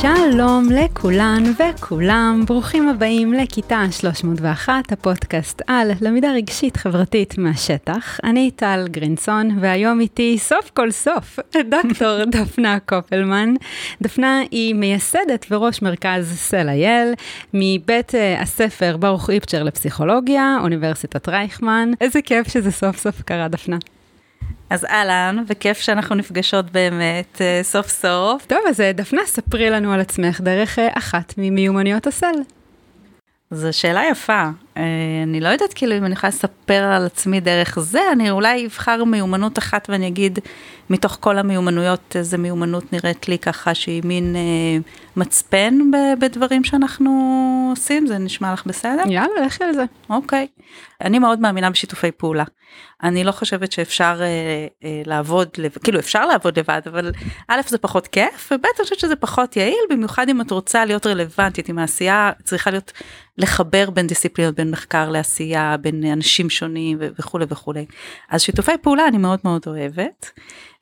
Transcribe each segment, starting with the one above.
שלום לכולן וכולם, ברוכים הבאים לכיתה 301, הפודקאסט על למידה רגשית חברתית מהשטח. אני טל גרינצון, והיום איתי סוף כל סוף ד"ר דפנה קופלמן. דפנה היא מייסדת וראש מרכז סל אייל, מבית הספר ברוך איפצ'ר לפסיכולוגיה, אוניברסיטת רייכמן. איזה כיף שזה סוף סוף קרה, דפנה. אז אהלן, וכיף שאנחנו נפגשות באמת סוף סוף. טוב, אז דפנה, ספרי לנו על עצמך דרך אחת ממיומנויות הסל. זו שאלה יפה. אני לא יודעת כאילו אם אני יכולה לספר על עצמי דרך זה, אני אולי אבחר מיומנות אחת ואני אגיד, מתוך כל המיומנויות, איזו מיומנות נראית לי ככה שהיא מין מצפן בדברים שאנחנו עושים, זה נשמע לך בסדר? יאללה, לכי על זה. אוקיי. אני מאוד מאמינה בשיתופי פעולה. אני לא חושבת שאפשר לעבוד, כאילו אפשר לעבוד לבד, אבל א' זה פחות כיף, וב' אני חושבת שזה פחות יעיל, במיוחד אם את רוצה להיות רלוונטית, אם העשייה צריכה להיות לחבר בין דיסציפלינות, בין מחקר לעשייה, בין אנשים שונים וכו' וכו'. אז שיתופי פעולה אני מאוד מאוד אוהבת,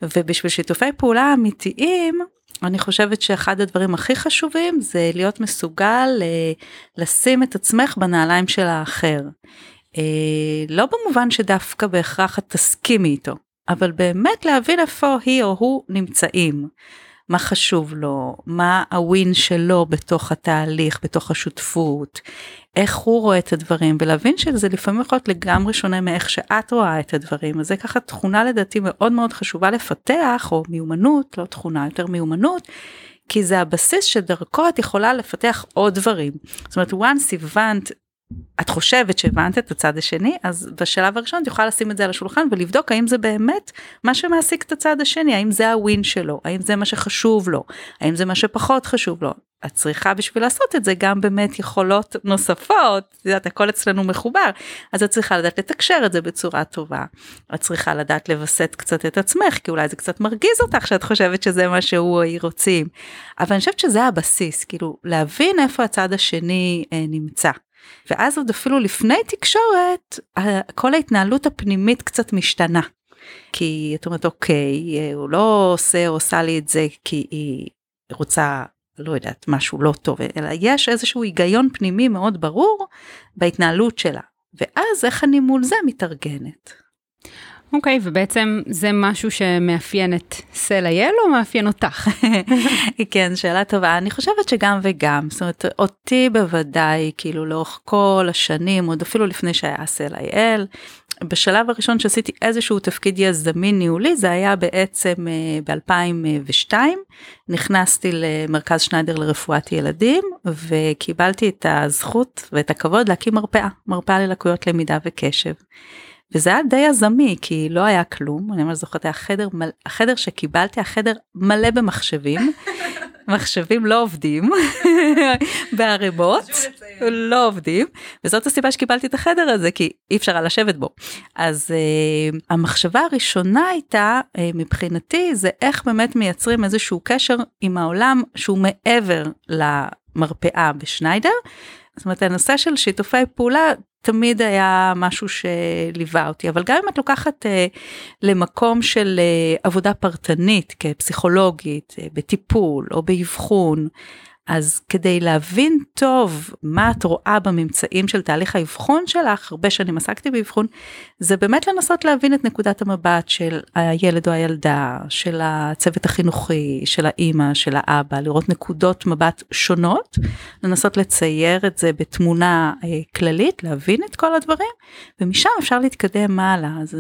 ובשביל שיתופי פעולה אמיתיים, אני חושבת שאחד הדברים הכי חשובים, זה להיות מסוגל לשים את עצמך בנעליים של האחר. לא במובן שדווקא בהכרח את תסכימי איתו, אבל באמת להבין איפה היא או הוא נמצאים. מה חשוב לו, מה הווין שלו בתוך התהליך, בתוך השותפות, איך הוא רואה את הדברים, ולהבין שזה לפעמים יכול להיות לגמרי שונה מאיך שאת רואה את הדברים, אז זה ככה תכונה לדעתי מאוד מאוד חשובה לפתח, או מיומנות, לא תכונה, יותר מיומנות, כי זה הבסיס שדרכו את יכולה לפתח עוד דברים. זאת אומרת, once הבנת, את חושבת שהבנת את הצד השני, אז בשלב הראשון את יכולה לשים את זה על השולחן ולבדוק האם זה באמת מה שמעסיק את הצד השני, האם זה הווין שלו, האם זה מה שחשוב לו, האם זה מה שפחות חשוב לו. את צריכה בשביל לעשות את זה גם באמת יכולות נוספות, יודעת, הכל אצלנו מחובר, אז את צריכה לדעת לתקשר את זה בצורה טובה, את צריכה לדעת לבסט קצת את עצמך, כי אולי זה קצת מרגיז אותך שאת חושבת שזה מה שהוא או היא רוצים, אבל אני חושבת שזה הבסיס, כאילו להבין איפה הצד השני נמצא. ואז עוד אפילו לפני תקשורת, כל ההתנהלות הפנימית קצת משתנה. כי את אומרת, אוקיי, הוא לא עושה או עושה לי את זה, כי היא רוצה, לא יודעת, משהו לא טוב, אלא יש איזשהו היגיון פנימי מאוד ברור בהתנהלות שלה. ואז איך אני מול זה מתארגנת? אוקיי, ובעצם זה משהו שמאפיין את SEL.IL או מאפיין אותך? כן, שאלה טובה. אני חושבת שגם וגם, זאת אומרת, אותי בוודאי, כאילו לאורך כל השנים, עוד אפילו לפני שהיה SEL.IL, בשלב הראשון שעשיתי איזשהו תפקיד יזמי ניהולי, זה היה בעצם ב-2002, נכנסתי למרכז שניידר לרפואת ילדים, וקיבלתי את הזכות ואת הכבוד להקים מרפאה, מרפאה ללקויות למידה וקשב. וזה היה די יזמי, כי לא היה כלום, אני ממש זוכרת, החדר שקיבלתי, החדר מלא במחשבים, מחשבים לא עובדים, בערימות, לא עובדים, וזאת הסיבה שקיבלתי את החדר הזה, כי אי אפשר לשבת בו. אז המחשבה הראשונה הייתה, מבחינתי, זה איך באמת מייצרים איזשהו קשר עם העולם, שהוא מעבר למרפאה בשניידר, זאת אומרת, הנושא של שיתופי פעולה, תמיד היה משהו שליווה אותי, אבל גם אם את לוקחת למקום של עבודה פרטנית, כפסיכולוגית, בטיפול או באבחון, אז כדי להבין טוב מה את רואה בממצאים של תהליך האבחון שלך, הרבה שנים עסקתי באבחון, זה באמת לנסות להבין את נקודת המבט של הילד או הילדה, של הצוות החינוכי, של האמא, של האבא, לראות נקודות מבט שונות, לנסות לצייר את זה בתמונה כללית, להבין את כל הדברים, ומשם אפשר להתקדם מעלה. אז,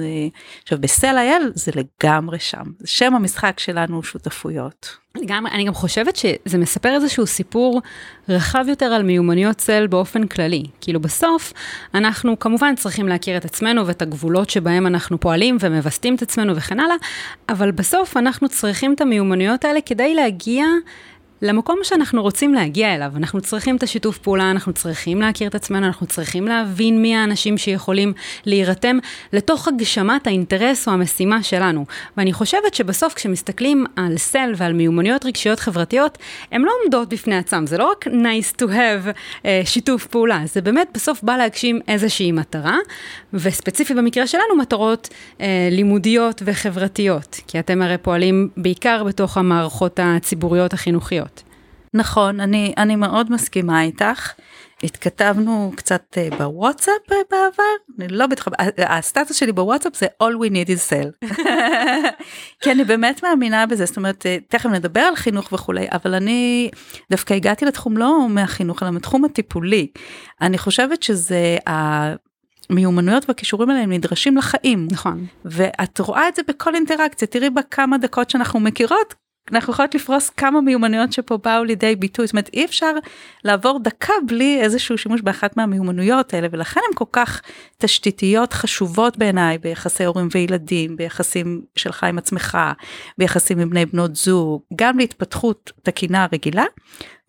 עכשיו ב-SEL.IL זה לגמרי שם, שם המשחק שלנו שותפויות. אני גם חושבת שזה מספר איזשהו סיפור רחב יותר על מיומנויות SEL באופן כללי. כאילו בסוף, אנחנו כמובן צריכים להכיר את עצמנו ואת הגבולות שבהם אנחנו פועלים ומבסטים את עצמנו וכן הלאה, אבל בסוף אנחנו צריכים את המיומנויות האלה כדי להגיע למקום שאנחנו רוצים להגיע אליו. אנחנו צריכים את השיתוף פעולה, אנחנו צריכים להכיר את עצמנו, אנחנו צריכים להבין מי האנשים שיכולים להירתם לתוך הגשמת האינטרס או המשימה שלנו. ואני חושבת שבסוף כשמסתכלים על סל ועל מיומנויות רגשיות חברתיות, הן לא עומדות בפני עצם. זה לא רק nice to have שיתוף פעולה, זה באמת בסוף בא להגשים איזושהי מטרה, וספציפית במקרה שלנו מטרות לימודיות וחברתיות, כי אתם הרי פועלים בעיקר בתוך המערכות הציבוריות החינוכיות. נכון, אני מאוד מסכימה איתך. התכתבנו קצת בוואטסאפ בעבר, אני לא בטח, הסטטוס שלי בוואטסאפ זה all we need is SEL. כי אני באמת מאמינה בזה, זאת אומרת, תכף נדבר על חינוך וכולי, אבל אני דווקא הגעתי לתחום לא מהחינוך, אלא מתחום הטיפולי. אני חושבת שזה מיומנויות והכישורים עליהם נדרשים לחיים. נכון. ואת רואה את זה בכל אינטראקציה, תראי בכמה דקות שאנחנו מכירות, אנחנו יכולות לפרוס כמה מיומנויות שפה באו לידי ביטוי, זאת אומרת אי אפשר לעבור דקה בלי איזשהו שימוש באחת מהמיומנויות האלה, ולכן הן כל כך תשתיתיות חשובות בעיניי, ביחסי הורים וילדים, ביחסים שלך עם עצמך, ביחסים עם בני בנות זוג, גם להתפתחות תקינה רגילה,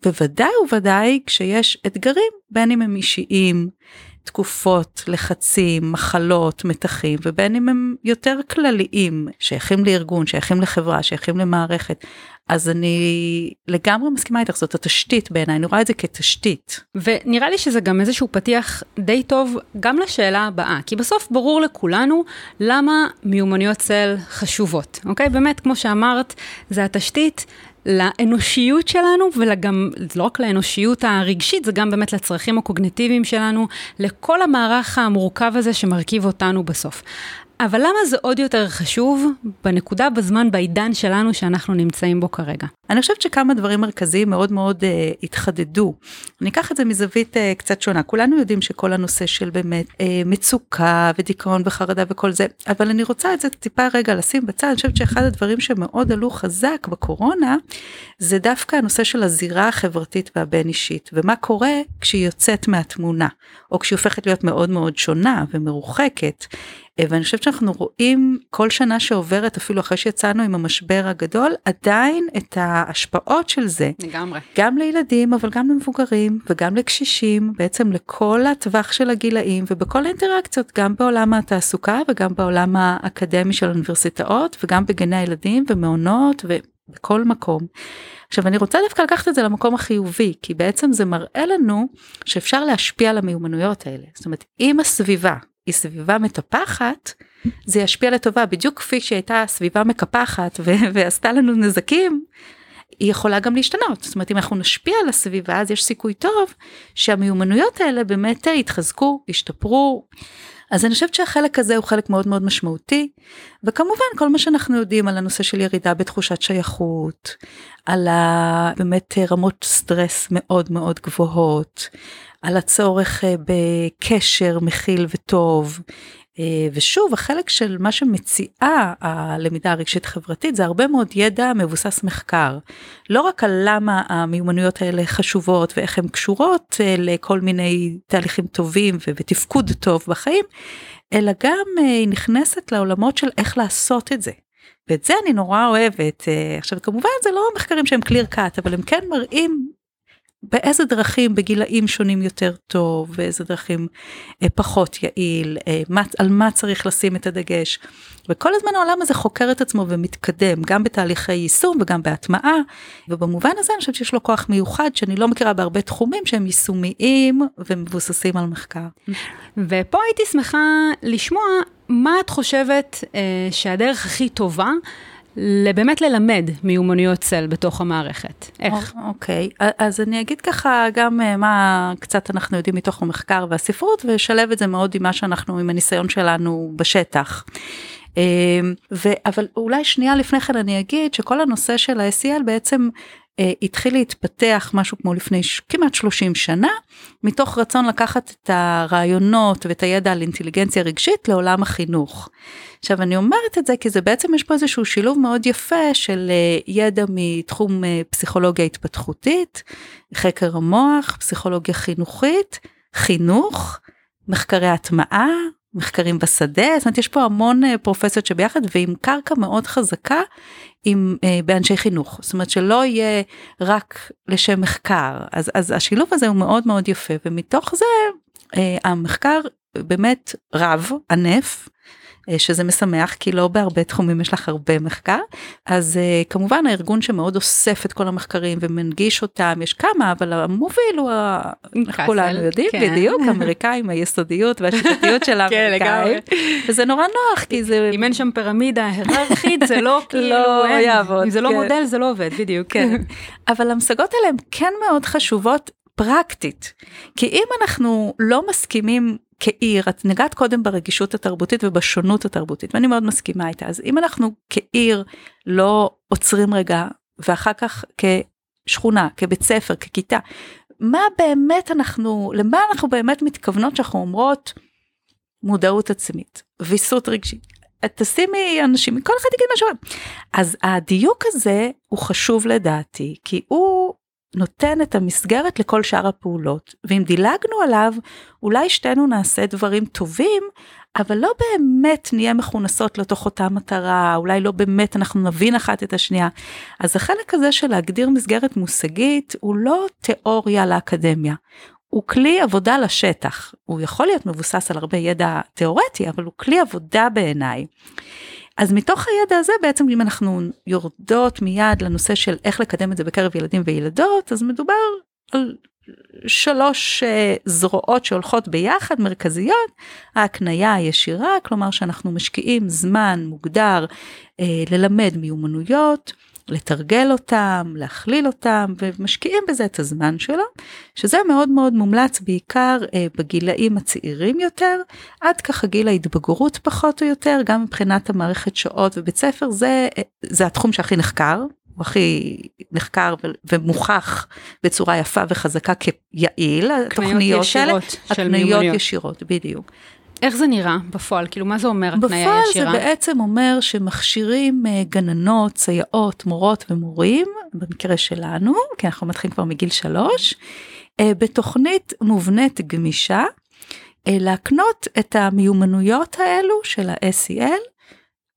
וודאי וודאי כשיש אתגרים, בין אם הם אישיים, תקופות, לחצים, מחלות, מתחים, ובין אם הם יותר כלליים, שייכים לארגון, שייכים לחברה, שייכים למערכת, אז אני לגמרי מסכימה איתך, זאת התשתית בעיניי, אני רואה את זה כתשתית. ונראה לי שזה גם איזשהו פתיח די טוב, גם לשאלה הבאה, כי בסוף ברור לכולנו, למה מיומנויות SEL חשובות, אוקיי? באמת, כמו שאמרת, זה התשתית, לאנושיות שלנו, וגם לא רק לאנושיות הרגשית, זה גם באמת לצרכים הקוגניטיביים שלנו, לכל המערך המורכב הזה שמרכיב אותנו בסוף. אבל למה זה עוד יותר חשוב בנקודה בזמן בעידן שלנו שאנחנו נמצאים בו כרגע? אני חושבת שכמה דברים מרכזיים מאוד מאוד התחדדו. אני אקח את זה מזווית קצת שונה. כולנו יודעים שכל הנושא של באמת מצוקה ודיכאון וחרדה וכל זה, אבל אני רוצה את זה טיפה רגע לשים בצד. אני חושבת שאחד הדברים שמאוד עלו חזק בקורונה, זה דווקא הנושא של הזירה החברתית והבין אישית, ומה קורה כשהיא יוצאת מהתמונה, או כשהיא הופכת להיות מאוד מאוד שונה ומרוחקת. ואני חושבת שאנחנו רואים כל שנה שעוברת, אפילו אחרי שיצאנו עם המשבר הגדול, עדיין את ההשפעות של זה. לגמרי. גם לילדים, אבל גם למבוגרים, וגם לקשישים, בעצם לכל הטווח של הגילאים, ובכל האינטראקציות, גם בעולם התעסוקה, וגם בעולם האקדמי של האוניברסיטאות, וגם בגני הילדים, ומעונות, ובכל מקום. עכשיו, אני רוצה דווקא לקחת את זה למקום החיובי, כי בעצם זה מראה לנו שאפשר להשפיע על המיומנויות האלה. זאת אומרת, אם הסביבה היא סביבה מטפחת, זה ישפיע לטובה, בדיוק כפי שהייתה סביבה מקפחת ועשתה לנו נזקים, היא יכולה גם להשתנות. זאת אומרת, אם אנחנו נשפיע על הסביבה, אז יש סיכוי טוב שהמיומנויות האלה באמת יתחזקו, ישתפרו. אז אני חושבת שהחלק הזה הוא חלק מאוד מאוד משמעותי, וכמובן כל מה שאנחנו יודעים על הנושא של ירידה בתחושת שייכות, על באמת רמות סטרס מאוד מאוד גבוהות, על הצורך בקשר מכיל וטוב, ושוב, החלק של מה שמציעה הלמידה הרגשית חברתית, זה הרבה מאוד ידע מבוסס מחקר. לא רק על למה המיומנויות האלה חשובות, ואיך הן קשורות לכל מיני תהליכים טובים ותפקוד טוב בחיים, אלא גם היא נכנסת לעולמות של איך לעשות את זה. ואת זה אני נורא אוהבת. עכשיו, כמובן, זה לא מחקרים שהם clear cut, אבל הם כן מראים באיזה דרכים בגילאים שונים יותר טוב, ואיזה דרכים פחות יעיל, על מה צריך לשים את הדגש. וכל הזמן העולם הזה חוקר את עצמו ומתקדם, גם בתהליכי יישום וגם בהטמעה, ובמובן הזה אני חושבת שיש לו כוח מיוחד, שאני לא מכירה בהרבה תחומים שהם יישומיים ומבוססים על מחקר. ופה הייתי שמחה לשמוע מה את חושבת שהדרך הכי טובה, באמת ללמד מיומנויות SEL בתוך המערכת. איך? אוקיי, אז אני אגיד ככה גם מה קצת אנחנו יודעים מתוך המחקר והספרות, ושלב את זה מאוד עם מה שאנחנו, עם הניסיון שלנו בשטח. אבל אולי שנייה לפני כן אני אגיד שכל הנושא של ה-SEL בעצם התחיל להתפתח משהו כמו לפני כמעט 30 שנה, מתוך רצון לקחת את הרעיונות ואת הידע על אינטליגנציה רגשית לעולם החינוך. עכשיו אני אומרת את זה כי זה בעצם יש פה איזשהו שילוב מאוד יפה של ידע מתחום פסיכולוגיה התפתחותית, חקר המוח, פסיכולוגיה חינוכית, חינוך, מחקרי התמאה, מחקרים בשדה, זאת אומרת, יש פה המון פרופסיות שביחד, ועם קרקע מאוד חזקה, באנשי חינוך, זאת אומרת, שלא יהיה רק לשם מחקר, אז השילוב הזה הוא מאוד מאוד יפה, ומתוך זה, המחקר באמת רב, ענף, שזה משמח, כי לא בהרבה תחומים יש לך הרבה מחקר, אז כמובן הארגון שמאוד אוסף את כל המחקרים ומנגיש אותם, יש כמה, אבל המוביל הוא, כולנו יודעים, בדיוק, האמריקאים, היסודיות והשיטתיות של האמריקאים, וזה נורא נוח, כי זה... אם אין שם פירמידה היררכית, זה לא יעבוד. אם זה לא מודל, זה לא עובד, בדיוק, כן. אבל המשגות האלה הן כן מאוד חשובות, פרקטית, כי אם אנחנו לא מסכימים כעיר, את נגעת קודם ברגישות התרבותית ובשונות התרבותית, ואני מאוד מסכימה איתה, אז אם אנחנו כעיר לא עוצרים רגע, ואחר כך כשכונה, כבית ספר, ככיתה, למה אנחנו באמת מתכוונות שאנחנו אומרות מודעות עצמית, ויסות רגשית, תשימי אנשים, מכל אחד יגיד משהו, אז הדיוק הזה הוא חשוב לדעתי, כי הוא נותן את המסגרת לכל שאר הפעולות, ואם דילגנו עליו, אולי שתינו נעשה דברים טובים, אבל לא באמת נהיה מכונסות לתוך אותה מטרה, אולי לא באמת אנחנו נבין אחת את השנייה, אז החלק הזה של להגדיר מסגרת מושגית, הוא לא תיאוריה לאקדמיה, הוא כלי עבודה לשטח, הוא יכול להיות מבוסס על הרבה ידע תיאורטי, אבל הוא כלי עבודה בעיניי, אז מתוך הידע הזה, בעצם אם אנחנו יורדות מיד לנושא של איך לקדם את זה בקרב ילדים וילדות, אז מדובר על 3 זרועות שהולכות ביחד, מרכזיות, ההקניה הישירה, כלומר שאנחנו משקיעים זמן מוגדר ללמד מיומנויות, לתרגל אותם, להכליל אותם, ומשקיעים בזה את הזמן שלו, שזה מאוד מאוד מומלץ בעיקר בגילאים הצעירים יותר, עד ככה גיל ההתבגרות פחות או יותר, גם מבחינת המערכת שעות ובית ספר, זה התחום שהכי נחקר, הוא הכי נחקר ומוכח בצורה יפה וחזקה כיעיל, התוכניות האלה, הקניות ישירות, בדיוק. איך זה נראה בפועל? כאילו, מה זה אומר התנאי הישירה? בפועל זה בעצם אומר שמכשירים גננות, סייעות, מורות ומורים, במקרה שלנו, כי אנחנו מתחילים כבר מגיל 3, בתוכנית מובנית גמישה, להקנות את המיומנויות האלו של ה-SEL,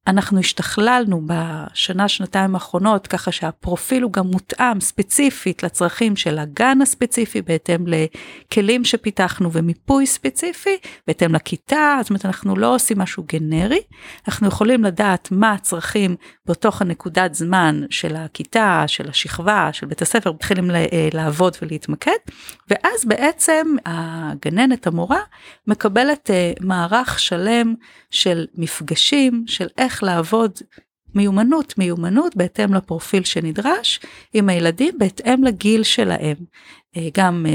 אנחנו השתכללנו בשנה-שנתיים האחרונות, ככה שהפרופיל הוא גם מותאם ספציפית לצרכים של הגן הספציפי, בהתאם לכלים שפיתחנו ומיפוי ספציפי, בהתאם לכיתה, זאת אומרת אנחנו לא עושים משהו גנרי, אנחנו יכולים לדעת מה הצרכים בתוך הנקודת זמן של הכיתה, של השכבה, של בית הספר, מתחילים לעבוד ולהתמקד, ואז בעצם הגננת המורה מקבלת מערך שלם של מפגשים, של איך לעבוד מיומנות בהתאם לפרופיל שנדרש עם הילדים בהתאם לגיל שלהם, גם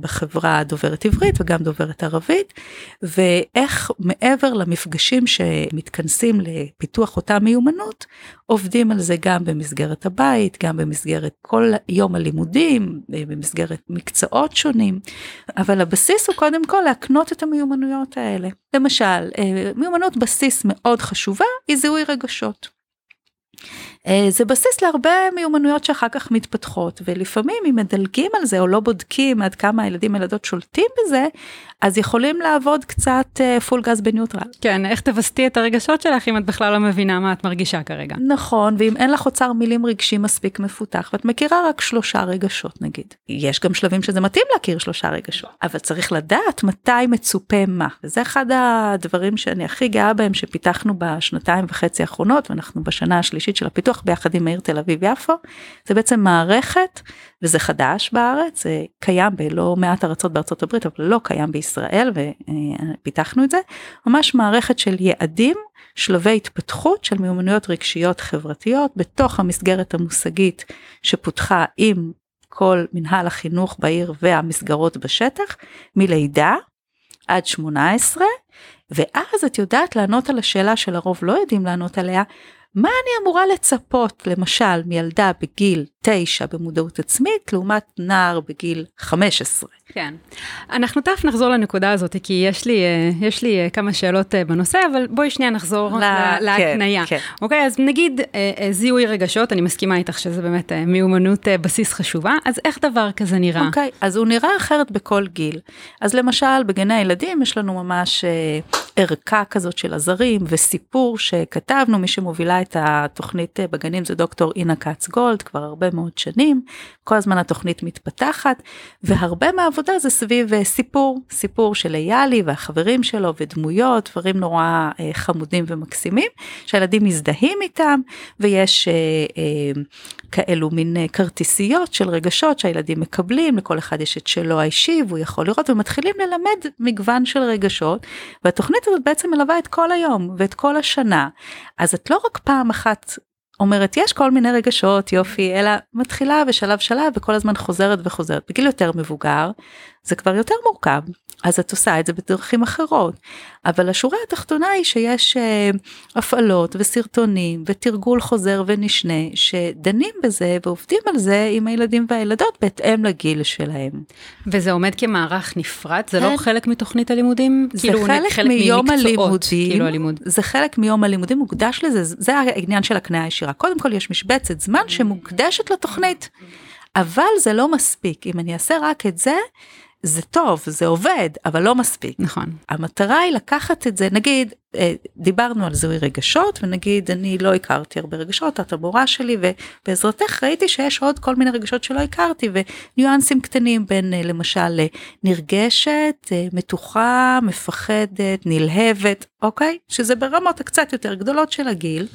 בחברה דוברת עברית וגם דוברת ערבית, ואיך מעבר למפגשים שמתכנסים לפיתוח אותה מיומנות, עובדים על זה גם במסגרת הבית, גם במסגרת כל יום הלימודים, במסגרת מקצועות שונים, אבל הבסיס הוא קודם כל להקנות את המיומנויות האלה. למשל, מיומנות בסיס מאוד חשובה היא זיהוי רגשות. זה בסיס להרבה מיומנויות שאחר כך מתפתחות, ולפעמים אם מדלגים על זה או לא בודקים עד כמה הילדים וילדות שולטים בזה, אז יכולים לעבוד קצת פול גז בניוטרל. כן, איך תבסתי את הרגשות שלך אם את בכלל לא מבינה מה את מרגישה כרגע. נכון, ואם אין לך אוצר מילים רגשי מספיק מפותח, ואת מכירה רק 3 רגשות נגיד. יש גם שלבים שזה מתאים להכיר 3 רגשות, אבל צריך לדעת מתי מצופה מה. וזה אחד הדברים שאני הכי גאה בהם שפיתחנו ב2.5 האחרונות, ואנחנו בשנה השלישית של הפיתוח ביחד עם העיר תל-אביב-יפו, זה בעצם מערכת, וזה חדש בארץ, זה קיים בלא מעט ארצות בארצות הברית, אבל לא קיים בישראל, ופיתחנו את זה, ממש מערכת של יעדים, שלבי התפתחות של מיומנויות רגשיות חברתיות, בתוך המסגרת המושגית שפותחה עם כל מנהל החינוך בעיר והמסגרות בשטח, מלידה עד 18, ואז את יודעת לענות על השאלה שלרוב לא יודעים לענות עליה, מה אני אמורה לצפות, למשל, מילדה בגיל 9 במודעות עצמית, לעומת נער בגיל 15. כן. אנחנו תכף נחזור לנקודה הזאת, כי יש לי כמה שאלות בנושא, אבל בואי שנייה נחזור להתניה. אוקיי, אז נגיד זיהוי רגשות, אני מסכימה איתך שזה באמת מיומנות בסיס חשובה, אז איך דבר כזה נראה? אוקיי, אז הוא נראה אחרת בכל גיל. אז למשל, בגני הילדים יש לנו ממש ערכה כזאת של עזרים, וסיפור שכתבנו, מי שמובילה את התוכנית בגנים זה דוקטור אינה קצ'גולד, כבר הרבה מאוד שנים, כל הזמן התוכנית מתפתחת, והרבה מהעבודה זה סביב סיפור של איילי והחברים שלו, ודמויות, דברים נורא חמודים ומקסימים, שהילדים מזדהים איתם, ויש כאלו מין כרטיסיות של רגשות שהילדים מקבלים, לכל אחד יש את שלו האישי, והוא יכול לראות, ומתחילים ללמד מגוון של רגשות, והתוכנית הזאת בעצם מלווה את כל היום, ואת כל השנה, אז את לא רק פעם אחת אומרת, יש כל מיני רגשות, יופי, אלא מתחילה ושלב שלב, וכל הזמן חוזרת וחוזרת. בגיל יותר מבוגר, זה כבר יותר מורכב, אז את עושה את זה בדרכים אחרות. אבל השורה התחתונה היא שיש הפעלות וסרטונים, ותרגול חוזר ונשנה, שדנים בזה ועובדים על זה עם הילדים והילדות, בהתאם לגיל שלהם. וזה עומד כמערך נפרד? זה לא חלק מתוכנית הלימודים? זה חלק מיום הלימודים. זה חלק מיום הלימודים, מוקדש לזה, זה העניין של הקנאה הישירה. קודם כל יש משבצת זמן שמוקדשת לתוכנית, אבל זה לא מספיק. אם אני אעשה רק את זה, זה טוב, זה עובד, אבל לא מספיק. נכון. המטרה היא לקחת את זה, נגיד, דיברנו על זיהוי רגשות, ונגיד, אני לא הכרתי הרבה רגשות, את המורה שלי, ובעזרתך ראיתי שיש עוד כל מיני רגשות שלא הכרתי, וניואנסים קטנים בין, למשל, נרגשת, מתוחה, מפחדת, נלהבת, אוקיי? שזה ברמות הקצת יותר גדולות של הגיל,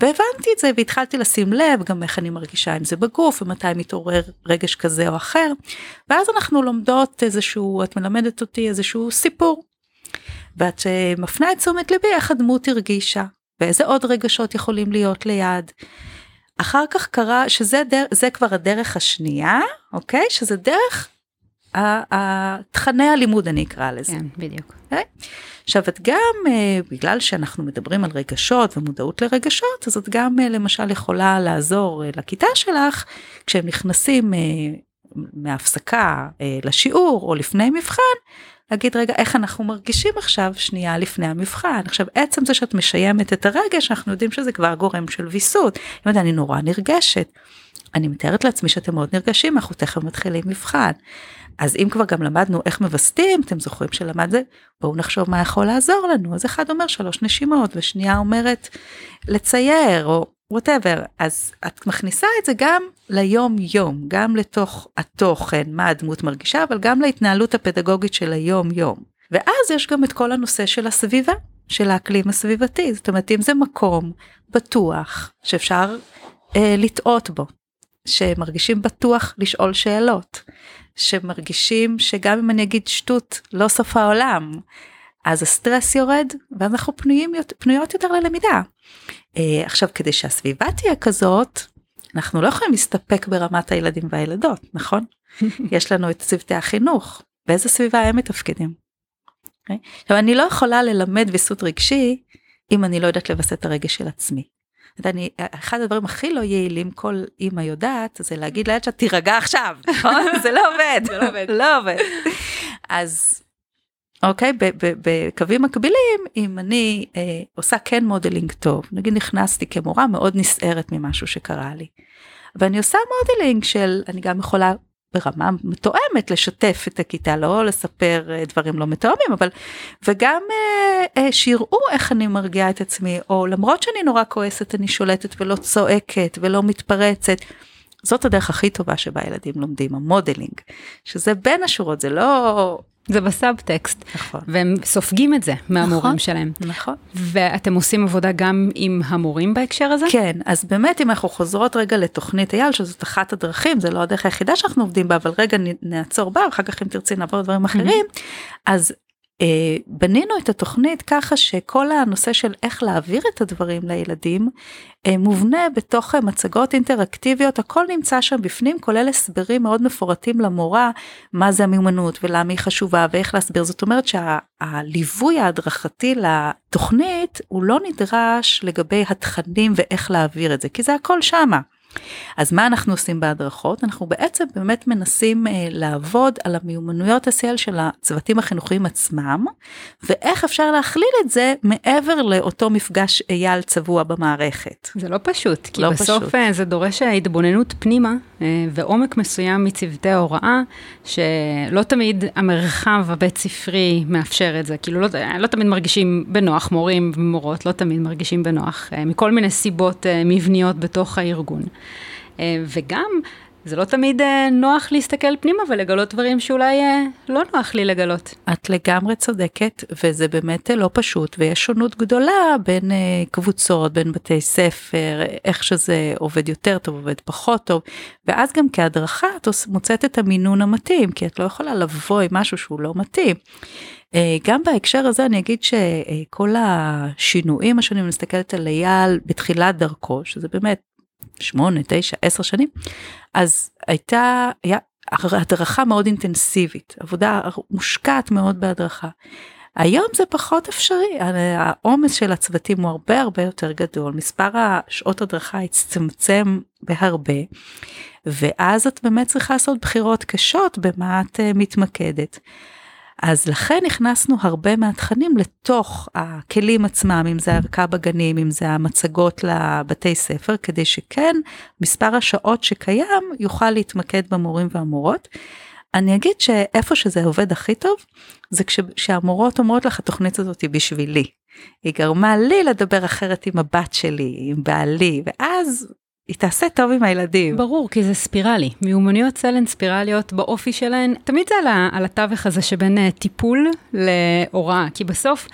והבנתי את זה, והתחלתי לשים לב, גם איך אני מרגישה עם זה בגוף, ומתי מתעורר רגש כזה או אחר, ואז אנחנו לומדות איזשהו, את מלמדת אותי איזשהו סיפור, ואת מפנה את תשומת לבי איך הדמות הרגישה, ואיזה עוד רגשות יכולים להיות ליד. אחר כך קרה שזה זה כבר הדרך השנייה, אוקיי? שזה דרך התכני הלימוד, אני אקרא לזה. כן, בדיוק. אוקיי? עכשיו, את גם, בגלל שאנחנו מדברים על רגשות ומודעות לרגשות, אז את גם, למשל, יכולה לעזור לכיתה שלך, כשהם נכנסים מהפסקה לשיעור או לפני מבחן, להגיד, רגע, איך אנחנו מרגישים עכשיו שנייה לפני המבחן? עכשיו, עצם זה שאת משיימת את הרגש, אנחנו יודעים שזה כבר גורם של ויסות. אם אני נורא נרגשת, אני מתארת לעצמי שאתם מאוד נרגשים, אנחנו תכף מתחילים מבחן. אז אם כבר גם למדנו איך מבסטים, אתם זוכרים שלמד זה, בואו נחשוב מה יכול לעזור לנו. אז אחד אומר 3 נשימות, ושנייה אומרת לצייר, או whatever. אז את מכניסה את זה גם ליום-יום, גם לתוך התוכן, מה הדמות מרגישה, אבל גם להתנהלות הפדגוגית של היום-יום. ואז יש גם את כל הנושא של הסביבה, של האקלים הסביבתי. זאת אומרת, אם זה מקום בטוח שאפשר לטעות בו, שמרגישים בטוח לשאול שאלות, שמרגישים שגם אם אני אגיד שטות, לא סוף העולם, אז הסטרס יורד, ואנחנו פנויות יותר ללמידה. עכשיו, כדי שהסביבה תהיה כזאת, אנחנו לא יכולים להסתפק ברמת הילדים והילדות, נכון? יש לנו את צוותי החינוך, ואיזה סביבה הם מתפקדים. Okay? עכשיו, אני לא יכולה ללמד ויסות רגשי, אם אני לא יודעת לבסס את הרגש של עצמי. אחד הדברים הכי לא יעילים, כל אמא יודעת, זה להגיד לילד שאת תירגע עכשיו, נכון? זה לא עובד. זה לא עובד. לא עובד. אז אוקיי, בקווים מקבילים, אם אני עושה כן מודלינג טוב, נגיד נכנסתי כמורה מאוד נסערת ממשהו שקרה לי, ואני עושה מודלינג של, אני גם יכולה ברמה מתואמת לשתף את הכיתה, לא לספר דברים לא מתואמים, אבל, וגם שיראו איך אני מרגיעה את עצמי, או למרות שאני נורא כועסת, אני שולטת ולא צועקת ולא מתפרצת, זאת הדרך הכי טובה שבה ילדים לומדים, המודלינג, שזה בין השורות, זה לא זה בסאבטקסט, נכון. והם סופגים את זה מהמורים נכון, שלהם. נכון. ואתם עושים עבודה גם עם המורים בהקשר הזה? כן, אז באמת אם אנחנו חוזרות רגע לתוכנית אייל, שזאת אחת הדרכים, זה לא הדרך היחידה שאנחנו עובדים בה, אבל רגע נעצור בה, ואחר כך אם תרצי נעבור דברים אחרים, אז בנינו את התוכנית ככה שכל הנושא של איך להעביר את הדברים לילדים, מובנה בתוך מצגות אינטראקטיביות, הכל נמצא שם בפנים, כולל הסברים מאוד מפורטים למורה, מה זה המיומנות ולמה היא חשובה ואיך להסביר. זאת אומרת שהליווי ההדרכתי לתוכנית, הוא לא נדרש לגבי התכנים ואיך להעביר את זה, כי זה הכל שמה. אז מה אנחנו עושים בהדרכות? אנחנו בעצם באמת מנסים לעבוד על המיומנויות SEL של הצוותים החינוכיים עצמם, ואיך אפשר להכליל את זה מעבר לאותו מפגש אייל צבוע במערכת. זה לא פשוט, כי לא בסוף פשוט. זה דורש ההתבוננות פנימה, ועומק מסוים מצוותי ההוראה, שלא תמיד המרחב הבית ספרי מאפשר את זה, כאילו לא תמיד מרגישים בנוח, מורים ומורות לא תמיד מרגישים בנוח, מכל מיני סיבות מבניות בתוך הארגון. וגם זה לא תמיד נוח להסתכל פנימה ולגלות דברים שאולי לא נוח לי לגלות. את לגמרי צודקת, וזה באמת לא פשוט, ויש שונות גדולה בין קבוצות, בין בתי ספר, איך שזה עובד יותר טוב, עובד פחות טוב, ואז גם כהדרכה את מוצאת את המינון המתאים, כי את לא יכולה לבוא עם משהו שהוא לא מתאים. גם בהקשר הזה אני אגיד שכל השינויים השונים, מסתכלת על אייל בתחילת דרכו, שזה באמת 8, 9, 10 שנים, אז היה הדרכה מאוד אינטנסיבית, עבודה מושקעת מאוד בהדרכה. היום זה פחות אפשרי, העומס של הצוותים הוא הרבה הרבה יותר גדול, מספר השעות הדרכה הצטמצם בהרבה, ואז את באמת צריכה לעשות בחירות קשות במה את מתמקדת. אז לכן נכנסנו הרבה מהתכנים לתוך הכלים עצמם, אם זה הערכה בגנים, אם זה המצגות לבתי ספר, כדי שכן מספר השעות שקיים יוכל להתמקד במורים והמורות. אני אגיד שאיפה שזה עובד הכי טוב, זה כשהמורות אומרות לך, התוכנית הזאת היא בשבילי. היא גרמה לי לדבר אחרת עם הבת שלי, עם בעלי, ואז היא תעשה טוב עם הילדים. ברור, כי זה ספירלי. מיומנויות סלן ספירליות באופי שלהן. תמיד זה על התווך הזה שבין טיפול להוראה. כי בסוף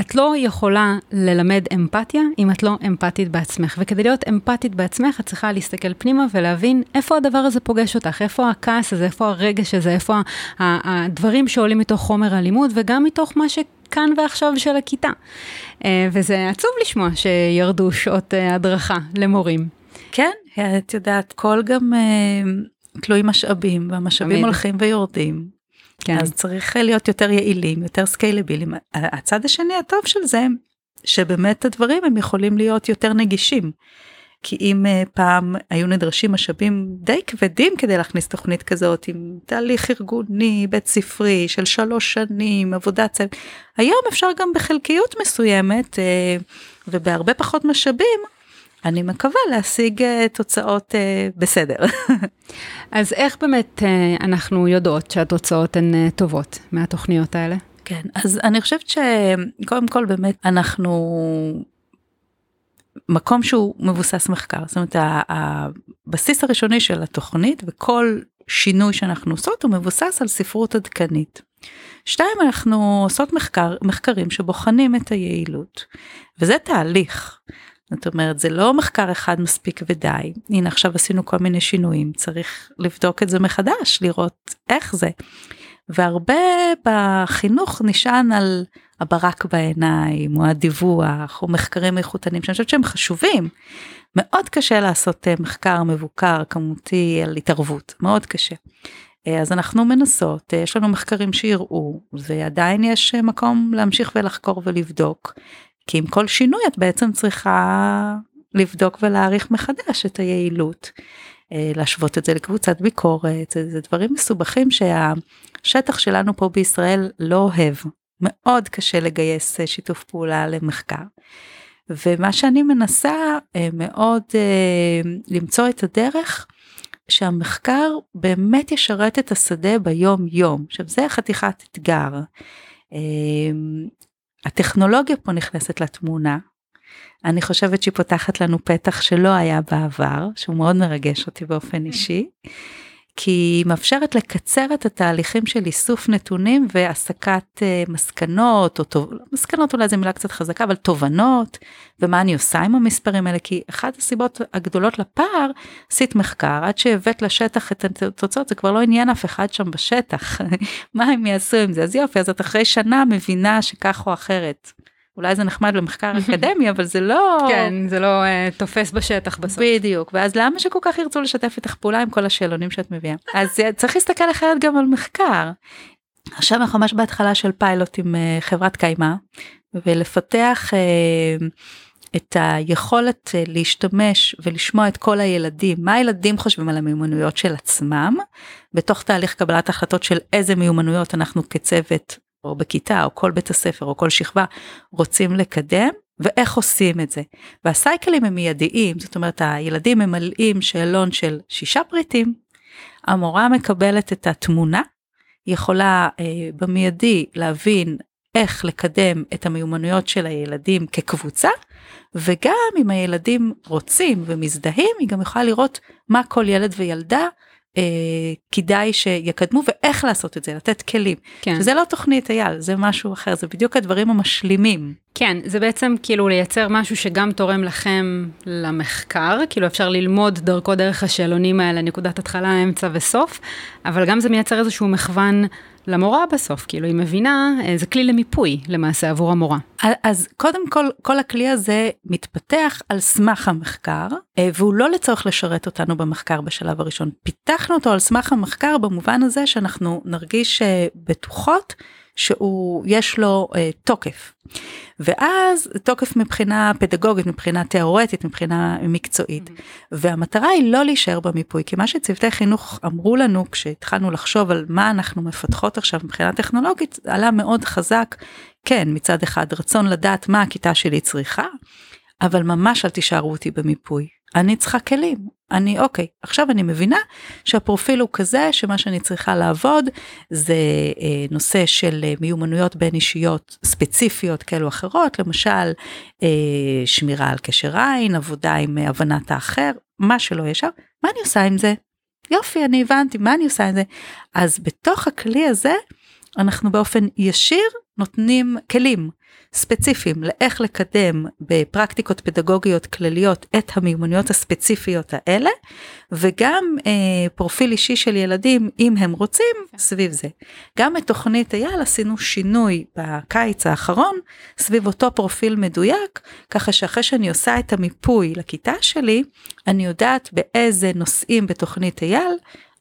את לא יכולה ללמד אמפתיה אם את לא אמפתית בעצמך. וכדי להיות אמפתית בעצמך, את צריכה להסתכל פנימה ולהבין איפה הדבר הזה פוגש אותך, איפה הכעס הזה, איפה הרגש הזה, איפה הדברים שעולים מתוך חומר הלימוד, וגם מתוך מה כאן ועכשיו של הכיתה. וזה עצוב לשמוע שירדו שעות הדרכה למורים. כן, את יודעת, כל גם תלוי משאבים, והמשאבים הולכים ויורדים. כן. אז צריך להיות יותר יעילים, יותר סקיילבילים. הצד השני הטוב של זה, שבאמת הדברים הם יכולים להיות יותר נגישים. כי אם פעם היו נדרשים משאבים די כבדים כדי להכניס תוכנית כזאת, עם תהליך ארגוני, בית ספרי, של 3 שנים, עבודת צוות, היום אפשר גם בחלקיות מסוימת, ובהרבה פחות משאבים, אני מקווה להשיג תוצאות בסדר. אז איך באמת אנחנו יודעות שהתוצאות הן טובות מהתוכניות האלה? כן, אז אני חושבת שקודם כל באמת אנחנו מקום שהוא מבוסס מחקר, זאת אומרת, הבסיס הראשוני של התוכנית, וכל שינוי שאנחנו עושות, הוא מבוסס על ספרות עדכנית. 2, אנחנו עושות מחקרים שבוחנים את היעילות, וזה תהליך. זאת אומרת, זה לא מחקר אחד מספיק ודי. הנה, עכשיו עשינו כל מיני שינויים, צריך לבדוק את זה מחדש, לראות איך זה. והרבה בחינוך נשען על הברק בעיניים, או הדיווח, או מחקרים איכותנים, שאני חושבת שהם חשובים. מאוד קשה לעשות מחקר מבוקר, כמותי, על התערבות. מאוד קשה. אז אנחנו מנסות, יש לנו מחקרים שיראו, ועדיין יש מקום להמשיך ולחקור ולבדוק. כי עם כל שינוי את בעצם צריכה לבדוק ולהעריך מחדש את היעילות. להשוות את זה לקבוצת ביקורת, זה דברים מסובכים שהשטח שלנו פה בישראל לא אוהב. מאוד קשה לגייס שיתוף פעולה למחקר. ומה שאני מנסה מאוד למצוא את הדרך, שהמחקר באמת ישרת את השדה ביום יום. עכשיו זה חתיכת אתגר. הטכנולוגיה פה נכנסת לתמונה. אני חושבת שהיא פותחת לנו פתח שלא היה בעבר, שהוא מאוד מרגש אותי באופן אישי, כי היא מאפשרת לקצר את התהליכים של איסוף נתונים והסקת מסקנות, או מסקנות אולי זו מילה קצת חזקה, אבל תובנות, ומה אני עושה עם המספרים האלה, כי אחת הסיבות הגדולות לפער, עשית מחקר, עד שהבאת לשטח את התוצאות, זה כבר לא עניין אף אחד שם בשטח, מה הם יעשו עם זה? אז יופי, אז את אחרי שנה מבינה שכך או אחרת. אולי זה נחמד במחקר אקדמי, אבל זה לא כן, זה לא תופס בשטח בסוף. בדיוק, ואז למה שכל כך ירצו לשתף איתך פעולה עם כל השאלונים שאת מביאה? אז צריך להסתכל אחרת גם על מחקר. עכשיו אנחנו ממש בהתחלה של פיילוט עם חברת קיימה, ולפתח את היכולת להשתמש ולשמוע את כל הילדים, מה הילדים חושבים על המיומנויות של עצמם, בתוך תהליך קבלת החלטות של איזה מיומנויות אנחנו כצוות, או בכיתה, או כל בית הספר, או כל שכבה, רוצים לקדם, ואיך עושים את זה. והסייקלים הם מיידיים, זאת אומרת, הילדים ממלאים שאלון של 6 פריטים, המורה מקבלת את התמונה, יכולה במיידי להבין איך לקדם את המיומנויות של הילדים כקבוצה, וגם אם הילדים רוצים ומזדהים, היא גם יכולה לראות מה כל ילד וילדה כדאי שיקדמו, ואיך לעשות את זה, לתת כלים. כן. שזה לא תוכנית אייל, זה משהו אחר, זה בדיוק הדברים המשלימים. כן, זה בעצם כאילו לייצר משהו שגם תורם לכם למחקר, כאילו אפשר ללמוד דרכו דרך השאלונים האלה, נקודת התחלה, אמצע וסוף, אבל גם זה מייצר איזשהו מכוון למורה בסוף, כאילו היא מבינה, זה כלי למיפוי למעשה עבור המורה. אז קודם כל, כל הכלי הזה מתפתח על סמך המחקר, והוא לא לצורך לשרת אותנו במחקר בשלב הראשון. פיתחנו אותו על סמך המחקר במובן הזה שאנחנו נרגיש בטוחות, שיש לו תוקף. ואז תוקף מבחינה פדגוגית, מבחינה תיאורטית, מבחינה מקצועית. והמטרה היא לא להישאר במיפוי, כי מה שצוותי חינוך אמרו לנו, כשהתחלנו לחשוב על מה אנחנו מפתחות עכשיו מבחינה טכנולוגית, עלה מאוד חזק, כן, מצד אחד, רצון לדעת מה הכיתה שלי צריכה, אבל ממש אל תישארו אותי במיפוי. אני צריכה כלים, אוקיי, עכשיו אני מבינה שהפרופיל הוא כזה, שמה שאני צריכה לעבוד, זה נושא של מיומנויות בין אישיות ספציפיות כאלו אחרות, למשל, שמירה על קשר עין, עבודה עם הבנת האחר, מה שלא ישר, מה אני עושה עם זה? יופי, אני הבנתי, מה אני עושה עם זה? אז בתוך הכלי הזה, אנחנו באופן ישיר נותנים כלים ספציפיים לאיך לקדם בפרקטיקות פדגוגיות כלליות את המיומנויות הספציפיות האלה, וגם פרופיל אישי של ילדים, אם הם רוצים, סביב זה. גם את תוכנית אייל עשינו שינוי בקיץ האחרון, סביב אותו פרופיל מדויק, ככה שאחרי שאני עושה את המיפוי לכיתה שלי, אני יודעת באיזה נושאים בתוכנית אייל,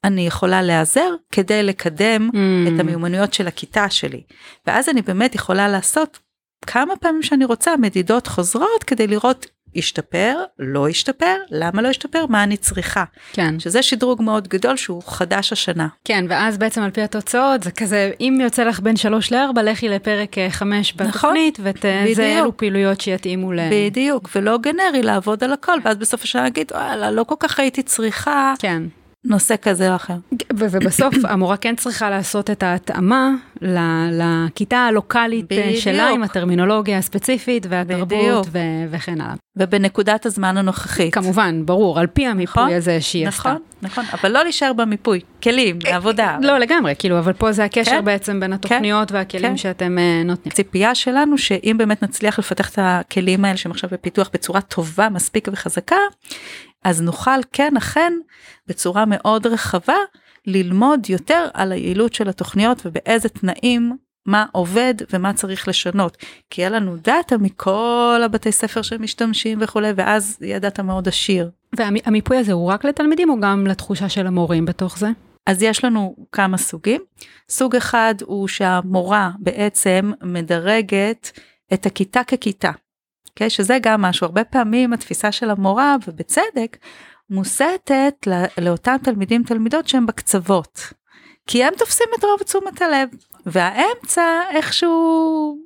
אני יכולה לעזר כדי לקדם את המיומנויות של הכיתה שלי. ואז אני באמת יכולה לעשות כמה פעמים שאני רוצה, מדידות חוזרות, כדי לראות השתפר, לא השתפר, למה לא השתפר, מה אני צריכה. כן. שזה שדרוג מאוד גדול שהוא חדש השנה. כן, ואז בעצם על פי התוצאות, זה כזה, אם יוצא לך בין 3-4, לכי לפרק 5 בתוכנית, וזה אלו פעילויות שיתאימו להם. בדיוק, ולא גנרי, לעבוד על הכל, ואז בסוף השנה נגיד, לא כל כך הייתי צריכה. כן. נושא כזה או אחר. ובסוף המורה כן צריכה לעשות את ההתאמה לכיתה הלוקלית שלה עם הטרמינולוגיה הספציפית והתרבות וכן הלאה. ובנקודת הזמן הנוכחית. כמובן, ברור, על פי המיפוי הזה שהיא עשתה. נכון, נכון, אבל לא להישאר במיפוי, כלים, עבודה. לא לגמרי, כאילו, אבל פה זה הקשר בעצם בין התוכניות והכלים שאתם נותנים. הציפייה שלנו שאם באמת נצליח לפתח את הכלים האלה שהם עכשיו בפיתוח בצורה טובה, מספיק וחזקה, אז נוכל כן, אכן, בצורה מאוד רחבה, ללמוד יותר על היעילות של התוכניות, ובאיזה תנאים, מה עובד ומה צריך לשנות. כי היה לנו דאטה מכל הבתי ספר שמשתמשים וכו', ואז יהיה דאטה מאוד עשיר. והמיפוי הזה הוא רק לתלמידים, או גם לתחושה של המורים בתוך זה? אז יש לנו כמה סוגים. סוג אחד הוא שהמורה בעצם מדרגת את הכיתה ככיתה. Okay, שזה גם משהו, הרבה פעמים התפיסה של המורה, ובצדק, מוסתת לאותם תלמידים, תלמידות שהם בקצוות, כי הם תופסים את רוב תשומת הלב, והאמצע איכשהו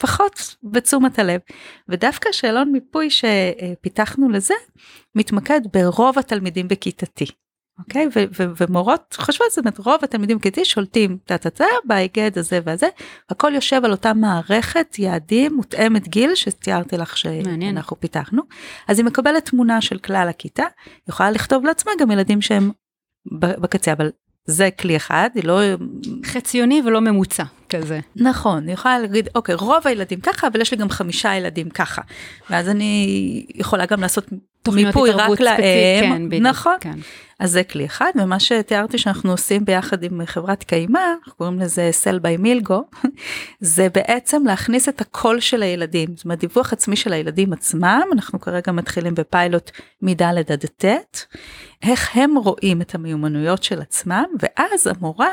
פחות בתשומת הלב, ודווקא שאלון מיפוי שפיתחנו לזה, מתמקד ברוב התלמידים בכיתתי, אוקיי? ומורות חושבות, זאת אומרת, רוב התלמידים בכיתתי שולטים, בהיגד הזה והזה, הכל יושב על אותה מערכת יעדים, מותאמת גיל, שתיארתי לך שאנחנו פיתחנו, אז היא מקבלת תמונה של כלל הכיתה, יכולה לכתוב לעצמה גם ילדים שהם בקצה, אבל זה כלי אחד, היא לא... חציוני ולא ממוצע כזה. נכון, היא יכולה להגיד, אוקיי, רוב הילדים ככה, אבל יש לי גם 5 ילדים ככה, ואז אני יכולה גם לעשות מיפוי רק להם, נכון? אז זה כלי אחד, ומה שתיארתי שאנחנו עושים ביחד עם חברת קיימה, אנחנו קוראים לזה SEL.IL, זה בעצם להכניס את הקול של הילדים, זאת אומרת, דיווח עצמי של הילדים עצמם, אנחנו כרגע מתחילים בפיילוט מ-ד' עד ט', איך הם רואים את המיומנויות של עצמם, ואז המורה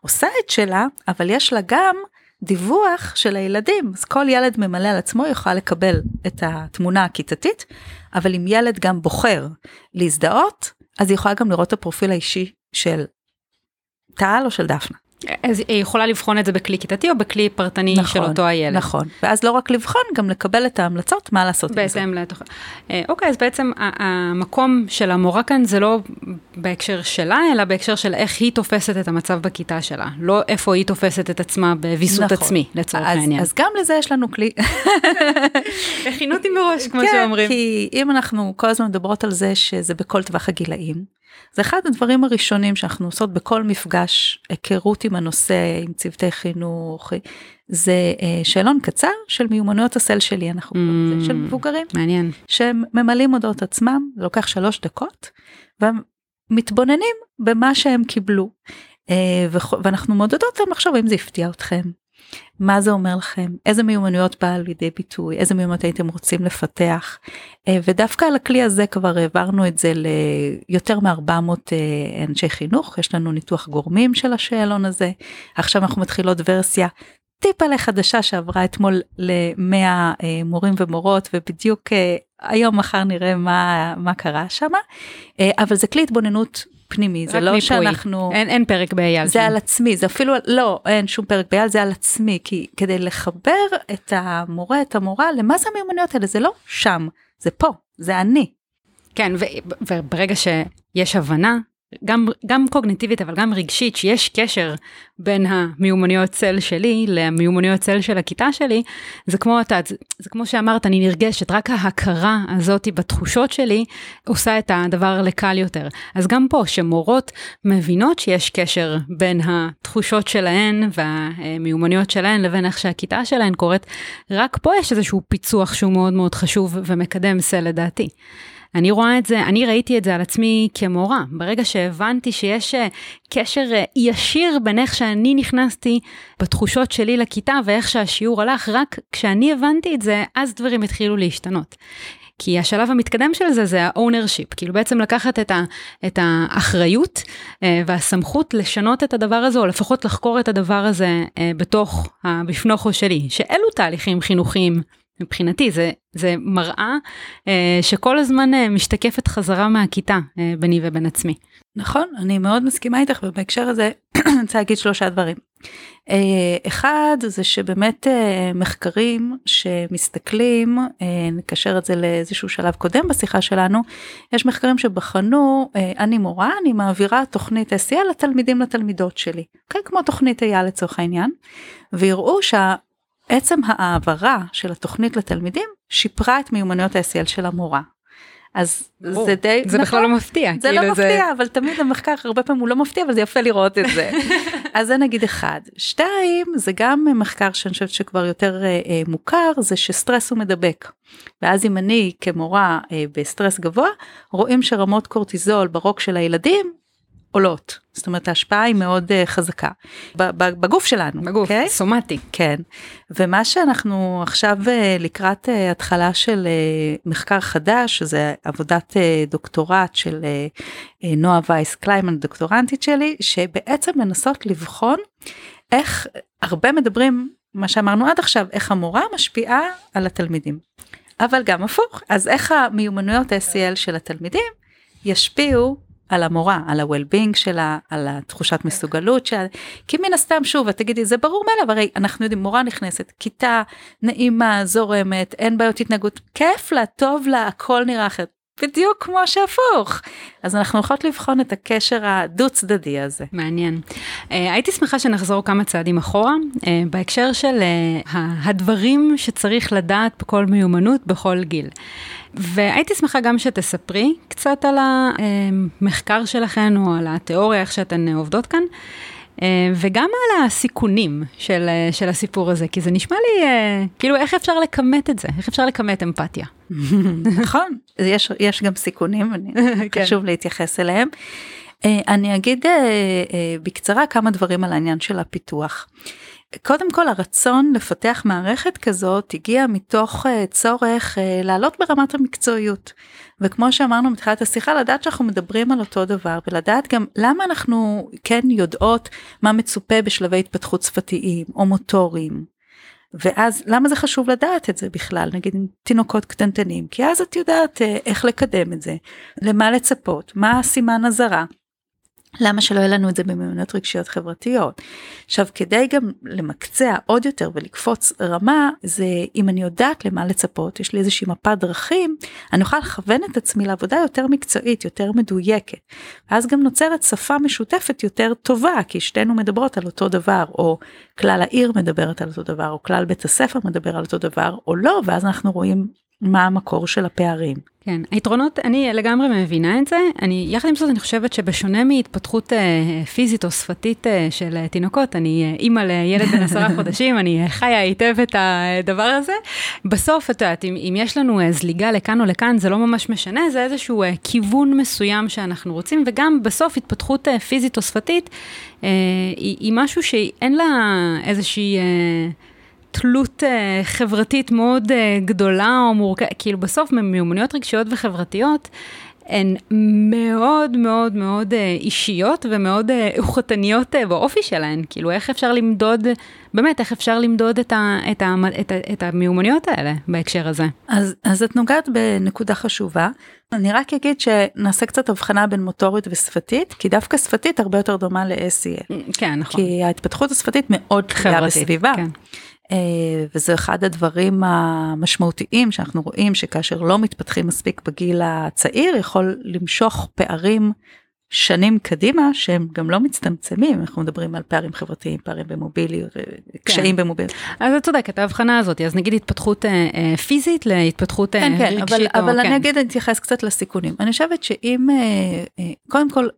עושה את שלה, אבל יש לה גם דיווח של הילדים, אז כל ילד ממלא על עצמו יוכל לקבל את התמונה הכיתתית, אבל אם ילד גם בוחר להזדהות, אז היא יכולה גם לראות את הפרופיל האישי של טל או של דפנה. אז היא יכולה לבחון את זה בכלי כיתתי או בכלי פרטני של אותו הילד. נכון, ואז לא רק לבחון, גם לקבל את ההמלצות, מה לעשות עם זה. אוקיי, אז בעצם המקום של המורה כאן זה לא בהקשר שלה, אלא בהקשר של איך היא תופסת את המצב בכיתה שלה. לא איפה היא תופסת את עצמה בביסות עצמי, לצורך העניין. אז גם לזה יש לנו כלי. הכינותי מראש, כמו שאומרים. כן, כי אם אנחנו כל הזמן מדברות על זה שזה בכל טווח הגילאים, זה אחד הדברים הראשונים שאנחנו עושות בכל מפגש, היכרות עם הנושא, עם צוותי חינוך, זה שאלון קצר של מיומנויות הסל שלי, אנחנו קוראים לזה, של מבוגרים. מעניין. שהם ממלאים אודות עצמם, זה לוקח 3 דקות, והם מתבוננים במה שהם קיבלו, ואנחנו מודדות להם לחשוב אם זה הפתיע אתכם. מה זה אומר לכם? איזה מיומנויות באה לידי ביטוי? איזה מיומנויות הייתם רוצים לפתח? ודווקא על הכלי הזה כבר העברנו את זה ליותר מ-400 אנשי חינוך, יש לנו ניתוח גורמים של השאלון הזה, עכשיו אנחנו מתחילות ורסיה טיפה לחדשה שעברה אתמול ל-100 מורים ומורות, ובדיוק היום מחר נראה מה קרה שם, אבל זה כלי התבוננות פנימי, זה לא שאנחנו... אין פרק באייל. זה על עצמי, זה אפילו... לא, אין שום פרק באייל, זה על עצמי, כי כדי לחבר את המורה, למה זה המיומנויות האלה? זה לא שם, זה פה, זה אני. כן, וברגע שיש הבנה, גם קוגניטיבית, אבל גם רגשית, שיש קשר בין המיומנויות צל שלי למיומנויות צל של הכיתה שלי, זה כמו שאמרת, אני נרגשת, רק ההכרה הזאת בתחושות שלי, עושה את הדבר לקל יותר. אז גם פה, שמורות מבינות שיש קשר בין התחושות שלהן והמיומנויות שלהן, לבין איך שהכיתה שלהן קורית, רק פה יש איזשהו פיצוח שהוא מאוד מאוד חשוב ומקדם סל לדעתי. אני רואה את זה, אני ראיתי את זה על עצמי כמורה, ברגע שהבנתי שיש קשר ישיר בין איך שאני נכנסתי בתחושות שלי לכיתה ואיך שהשיעור הלך, רק כשאני הבנתי את זה, אז דברים התחילו להשתנות. כי השלב המתקדם של זה, זה ה-ownership, כאילו בעצם לקחת את האחריות והסמכות לשנות את הדבר הזה, או לפחות לחקור את הדבר הזה בתוך הבפנוכו שלי, שאלו תהליכים חינוכיים, מבחינתי, זה מראה שכל הזמן משתקפת חזרה מהכיתה ביני ובין עצמי. נכון, אני מאוד מסכימה איתך, ובהקשר הזה אני רוצה להגיד 3 דברים. אחד, זה שבאמת מחקרים שמסתכלים, נקשר את זה לאיזשהו שלב קודם בשיחה שלנו, יש מחקרים שבחנו, אני מורה, אני מעבירה תוכנית SEL לתלמידים לתלמידות שלי, כמו תוכנית אייל לצורך העניין, ויראו עצם העברה של התוכנית לתלמידים שיפרה את מיומנויות ה-SEL של המורה. אז זה די... זה בכלל לא מפתיע. זה לא מפתיע, אבל תמיד המחקר הרבה פעמים הוא לא מפתיע, אבל זה יפה לראות את זה. אז זה נגיד 1. 2, זה גם מחקר שאני חושבת שכבר יותר מוכר, זה שסטרס הוא מדבק. ואז אם אני כמורה בסטרס גבוה, רואים שרמות קורטיזול ברוק של הילדים, עולות. זאת אומרת, ההשפעה היא מאוד חזקה. בגוף שלנו. בגוף, okay? סומטי. כן. ומה שאנחנו עכשיו לקראת התחלה של מחקר חדש, שזה עבודת דוקטורט של נועה וייס קליימן, דוקטורנטית שלי, שבעצם לנסות לבחון איך הרבה מדברים, מה שאמרנו עד עכשיו, איך המורה משפיעה על התלמידים. אבל גם הפוך. אז איך המיומנויות SEL של התלמידים ישפיעו על המורה, על ה-well-being שלה, על התחושת מסוגלות שלה, כי מן הסתם שוב, תגידי, זה ברור מאליו, הרי אנחנו יודעים, מורה נכנסת, כיתה, נעימה, זורמת, אין בעיות התנהגות, כיף לה, טוב לה, הכל נראה אחרת, בדיוק כמו שהפוך. אז אנחנו הולכות לבחון את הקשר הדו-צדדי הזה. מעניין. הייתי שמחה שנחזור כמה צעדים אחורה, בהקשר של הדברים שצריך לדעת בכל מיומנות, בכל גיל. והייתי שמחה גם שתספרי קצת על המחקר שלכן, או על התיאוריה, איך שאתן עובדות כאן, וגם על הסיכונים של הסיפור הזה, כי זה נשמע לי, כאילו איך אפשר לקמת את זה, איך אפשר לקמת אמפתיה. נכון, יש גם סיכונים, חשוב להתייחס אליהם. אני אגיד בקצרה כמה דברים על העניין של הפיתוח. קודם כל, הרצון לפתח מערכת כזאת הגיע מתוך צורך לעלות ברמת המקצועיות. וכמו שאמרנו מתחילת השיחה, לדעת שאנחנו מדברים על אותו דבר, ולדעת גם למה אנחנו כן יודעות מה מצופה בשלבי התפתחות שפתיים או מוטוריים. ואז למה זה חשוב לדעת את זה בכלל, נגיד עם תינוקות קטנטנים, כי אז את יודעת איך לקדם את זה, למה לצפות, מה הסימן הזרה, למה שלא יהיה לנו את זה במיומנויות רגשיות חברתיות. עכשיו, כדי גם למקצע עוד יותר ולקפוץ רמה, זה אם אני יודעת למה לצפות, יש לי איזושהי מפה דרכים, אני אוכל לכוון את עצמי לעבודה יותר מקצועית, יותר מדויקת. ואז גם נוצרת שפה משותפת יותר טובה, כי שתינו מדברות על אותו דבר, או כלל העיר מדברת על אותו דבר, או כלל בית הספר מדבר על אותו דבר, או לא, ואז אנחנו רואים מה המקור של הפערים. כן, היתרונות, אני לגמרי מבינה את זה. יחד עם זאת, אני חושבת שבשונה מהתפתחות פיזית או שפתית של תינוקות, אני אימא לילד בן 10 חודשים, אני חיה היטב את הדבר הזה. בסוף, את יודעת, אם יש לנו זליגה לכאן או לכאן, זה לא ממש משנה, זה איזשהו כיוון מסוים שאנחנו רוצים, וגם בסוף התפתחות פיזית או שפתית, היא משהו שאין לה איזושהי תלות חברתית מאוד גדולה או מורכבת, כאילו בסוף מיומנויות רגשיות וחברתיות הן מאוד מאוד מאוד אישיות ומאוד אוכתניות באופי שלהן, כאילו איך אפשר למדוד, באמת איך אפשר למדוד את המיומנויות האלה בהקשר הזה. אז את נוגעת בנקודה חשובה, אני רק אגיד שנעשה קצת הבחנה בין מוטורית ושפתית, כי דווקא שפתית הרבה יותר דומה ל-SEL. כן, נכון. כי ההתפתחות השפתית מאוד חברתית בסביבה. כן. וזה אחד הדברים המשמעותיים שאנחנו רואים, שכאשר לא מתפתחים מספיק בגיל הצעיר, יכול למשוך פערים שנים קדימה, שהם גם לא מצטמצמים, אנחנו מדברים על פערים חברתיים, פערים במוביליות, קשיים במוביליות. אז את צודקת, ההבחנה הזאת, אז נגיד התפתחות פיזית להתפתחות רגשית. אבל אני אגיד, אני אתייחס קצת לסיכונים. אני חושבת שאם, קודם כל,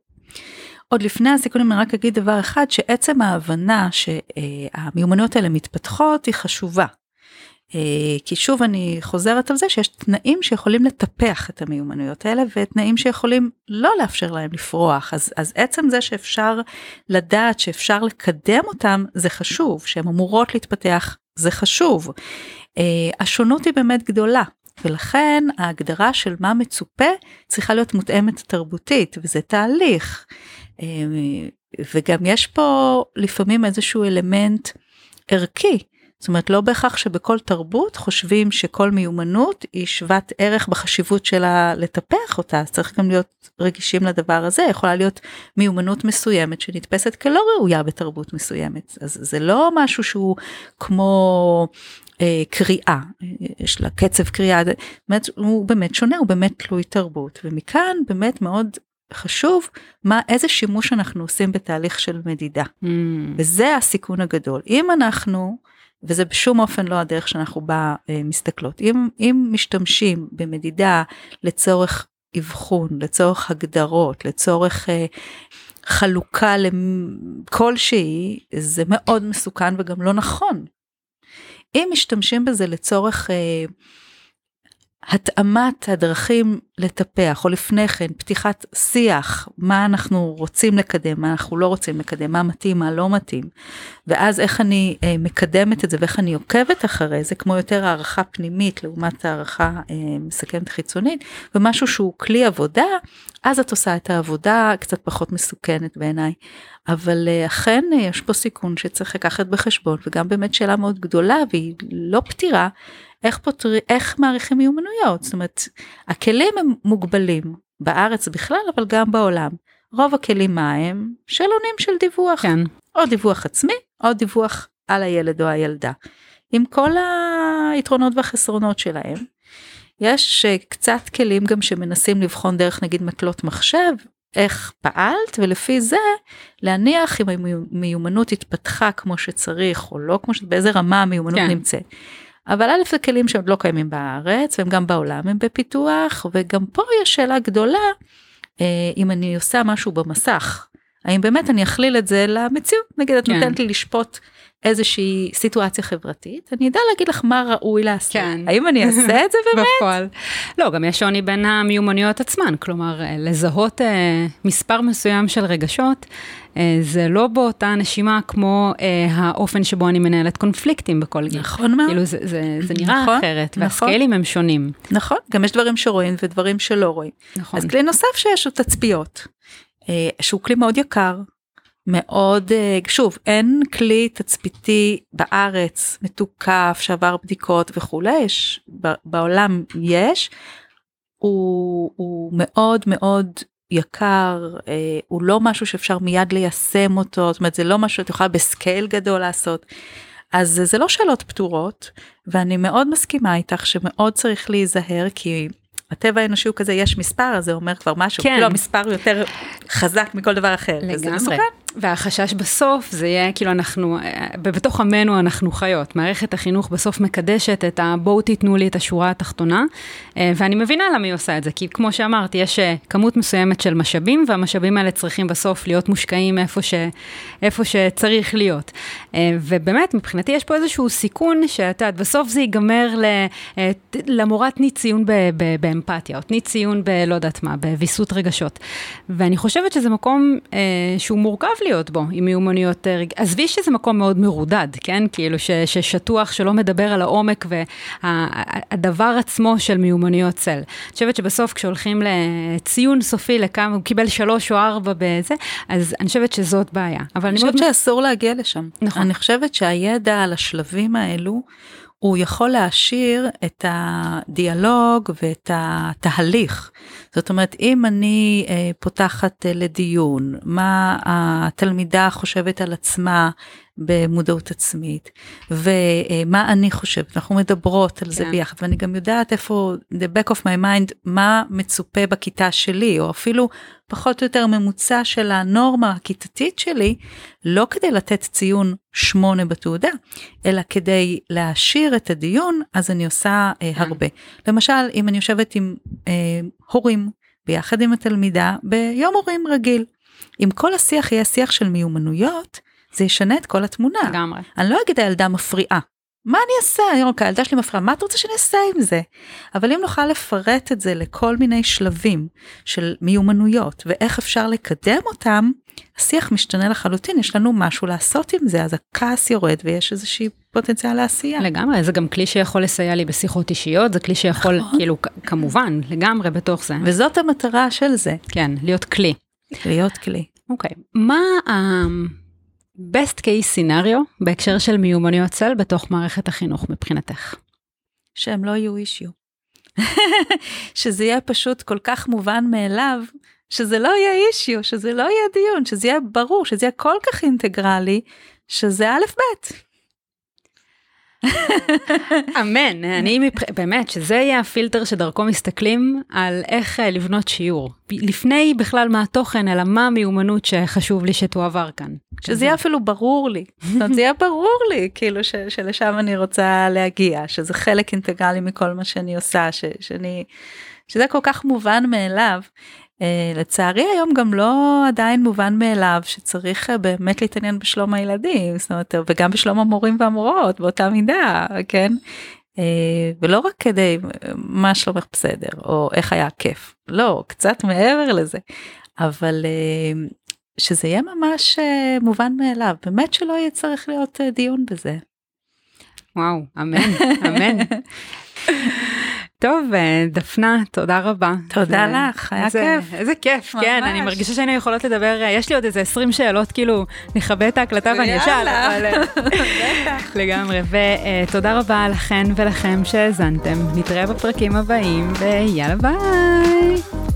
עוד לפני הסיכונים אני רק אגיד דבר אחד, שעצם ההבנה שהמיומנויות האלה מתפתחות היא חשובה. כי שוב אני חוזרת על זה שיש תנאים שיכולים לטפח את המיומנויות האלה, ותנאים שיכולים לא לאפשר להם לפרוח. אז עצם זה שאפשר לדעת, שאפשר לקדם אותם, זה חשוב. שהן אמורות להתפתח, זה חשוב. השונות היא באמת גדולה. ולכן ההגדרה של מה מצופה צריכה להיות מותאמת תרבותית, וזה תהליך. וגם יש פה לפעמים איזשהו אלמנט ערכי, זאת אומרת לא בהכרח שבכל תרבות חושבים שכל מיומנות היא שוות ערך בחשיבות שלה לטפח אותה, אז צריך גם להיות רגישים לדבר הזה, יכולה להיות מיומנות מסוימת שנתפסת כלא ראויה בתרבות מסוימת, אז זה לא משהו שהוא כמו קריאה, יש לה קצב קריאה, הוא באמת שונה, הוא באמת תלוי תרבות, ומכאן באמת מאוד חשוב איזה שימוש אנחנו עושים בתהליך של מדידה. וזה הסיכון הגדול. אם אנחנו, וזה בשום אופן לא הדרך שאנחנו בה מסתכלות, אם משתמשים במדידה לצורך אבחון, לצורך הגדרות, לצורך חלוקה לכלשהי, זה מאוד מסוכן וגם לא נכון. אם משתמשים בזה לצורך התאמת הדרכים לטפח, או לפני כן, פתיחת שיח, מה אנחנו רוצים לקדם, מה אנחנו לא רוצים לקדם, מה מתאים, מה לא מתאים, ואז איך אני מקדמת את זה, ואיך אני עוקבת אחרי זה, כמו יותר הערכה פנימית, לעומת הערכה מסכמת חיצונית, ומשהו שהוא כלי עבודה, אז את עושה את העבודה, קצת פחות מסוכנת בעיניי, אבל אכן יש פה סיכון שצריך לקחת בחשבון, וגם באמת שאלה מאוד גדולה, והיא לא פתירה, איך מעריכים מיומנויות, זאת אומרת, הכלים הם מוגבלים בארץ בכלל, אבל גם בעולם. רוב הכלים מהם שאלונים של דיווח. כן. או דיווח עצמי, או דיווח על הילד או הילדה. עם כל היתרונות והחסרונות שלהם, יש קצת כלים גם שמנסים לבחון דרך נגיד מטלות מחשב, איך פעלת, ולפי זה להניח אם המיומנות התפתחה כמו שצריך או לא, באיזה רמה המיומנות נמצאת. אבל א' זה כלים שעוד לא קיימים בארץ, והם גם בעולם הם בפיתוח, וגם פה יש שאלה גדולה, אם אני עושה משהו במסך, האם באמת אני אכליל את זה למציאות? נגיד, את נותנת לי לשפוט איזושהי סיטואציה חברתית, אני יודע להגיד לך מה ראוי לעשות. כן. האם אני אעשה את זה באמת? בפועל. לא, גם יש שוני בין המיומנויות עצמן, כלומר, לזהות מספר מסוים של רגשות, זה לא באותה נשימה כמו האופן שבו אני מנהלת קונפליקטים בכל גיל. נכון מאוד. כאילו זה נראה אחרת, והסקיילים הם שונים. נכון, גם יש דברים שרואים ודברים שלא רואים. נכון. אז כלי נוסף שיש הוא תצפיות, שהוא כלי מאוד יקר, מאוד, שוב, אין כלי תצפיתי בארץ, מתוקף, שעבר בדיקות וכולי, בעולם יש, הוא מאוד מאוד יקר, הוא לא משהו שאפשר מיד ליישם אותו, זאת אומרת, זה לא משהו שאת יכולה בסקייל גדול לעשות, אז זה לא שאלות פתורות, ואני מאוד מסכימה איתך, שמאוד צריך להיזהר, כי הטבע האנושי הוא כזה, יש מספר, אז זה אומר כבר משהו, כן. לא, מספר יותר חזק מכל דבר אחר. לגמרי. והחשש בסוף, זה יהיה כאילו אנחנו, בתוך עמנו אנחנו חיות, מערכת החינוך בסוף מקדשת את בואו תיתנו לי את השורה התחתונה, ואני מבינה למה היא עושה את זה, כי כמו שאמרתי, יש כמות מסוימת של משאבים, והמשאבים האלה צריכים בסוף להיות מושקעים איפה שצריך להיות. ובאמת, מבחינתי יש פה איזשהו סיכון, שאתה, בסוף זה ייגמר למורת תני ציון באמפתיה, או תני ציון בלא יודעת מה, בביסות רגשות. ואני חושבת שזה מקום שהוא מורכב להיות בו, עם מיומנויות, עזבי שזה מקום מאוד מרודד, כן? כאילו ששטוח, שלא מדבר על העומק והדבר עצמו של מיומנויות צל. אני חושבת שבסוף כשהולכים לציון סופי לכמה, הוא קיבל 3 או 4 בזה, אז אני חושבת שזאת בעיה. אבל אני חושבת שאסור להגיע לשם. נכון. אני חושבת שהידע על השלבים האלו, הוא יכול להשאיר את הדיאלוג ואת התהליך. זאת אומרת, אם אני פותחת לדיון, מה התלמידה חושבת על עצמה במודעות עצמית, ומה אני חושבת, אנחנו מדברות על זה ביחד, ואני גם יודעת איפה, the back of my mind, מה מצופה בכיתה שלי, או אפילו פחות או יותר ממוצע של הנורמה הכיתתית שלי, לא כדי לתת ציון 8 בתעודה, אלא כדי להשאיר את הדיון, אז אני עושה הרבה. למשל, אם אני יושבת עם הורים, ביחד עם התלמידה, ביום הורים רגיל, אם כל השיח יהיה שיח של מיומנויות, זה ישנה את כל התמונה. לגמרי. אני לא אגיד הילדה מפריעה. מה אני אעשה? אני אומר, הילדה שלי מפריעה, מה את רוצה שאני אעשה עם זה? אבל אם נוכל לפרט את זה לכל מיני שלבים של מיומנויות, ואיך אפשר לקדם אותם, השיח משתנה לחלוטין, יש לנו משהו לעשות עם זה, אז הכעס יורד ויש איזושהי פוטנציאל לעשייה. לגמרי, זה גם כלי שיכול לסייע לי בשיחות אישיות, זה כלי שיכול, כאילו, כמובן, לגמרי בתוך זה. וזאת המטרה של זה. כן, להיות כלי. להיות כלי. אוקיי. מה best case scenario בהקשר של מיומנויות צל בתוך מערכת החינוך מבחינתך? שהם לא יהיו אישיו. שזה יהיה פשוט כל כך מובן מאליו, שזה לא יהיה אישיו, שזה לא יהיה דיון, שזה יהיה ברור, שזה יהיה כל כך אינטגרלי, שזה א' ב'. אמן, אני באמת שזה יהיה הפילטר שדרכו מסתכלים על איך לבנות שיעור לפני בכלל מה התוכן אלא מה המיומנות שחשוב לי שתועבר כאן, שזה יהיה אפילו ברור לי, זה יהיה ברור לי כאילו שלשם אני רוצה להגיע, שזה חלק אינטגרלי מכל מה שאני עושה, שזה כל כך מובן מאליו. לצערי היום גם לא עדיין מובן מאליו שצריך באמת להתעניין בשלום הילדים, זאת אומרת, וגם בשלום המורים והמורות באותה מידה, כן? ולא רק כדי מה שלומך בסדר, או איך היה כיף, לא, קצת מעבר לזה, אבל שזה יהיה ממש מובן מאליו, באמת שלא יהיה צריך להיות דיון בזה. וואו, אמן, אמן. טוב, דפנה, תודה רבה. תודה לך, היה כיף. איזה כיף, כן, אני מרגישה שאני יכולות לדבר, יש לי עוד איזה 20 שאלות, כאילו, נכבה את ההקלטה ואני אשאל. לגמרי, ותודה רבה לכן ולכם שהאזנתם, נתראה בפרקים הבאים, ויאללה ביי.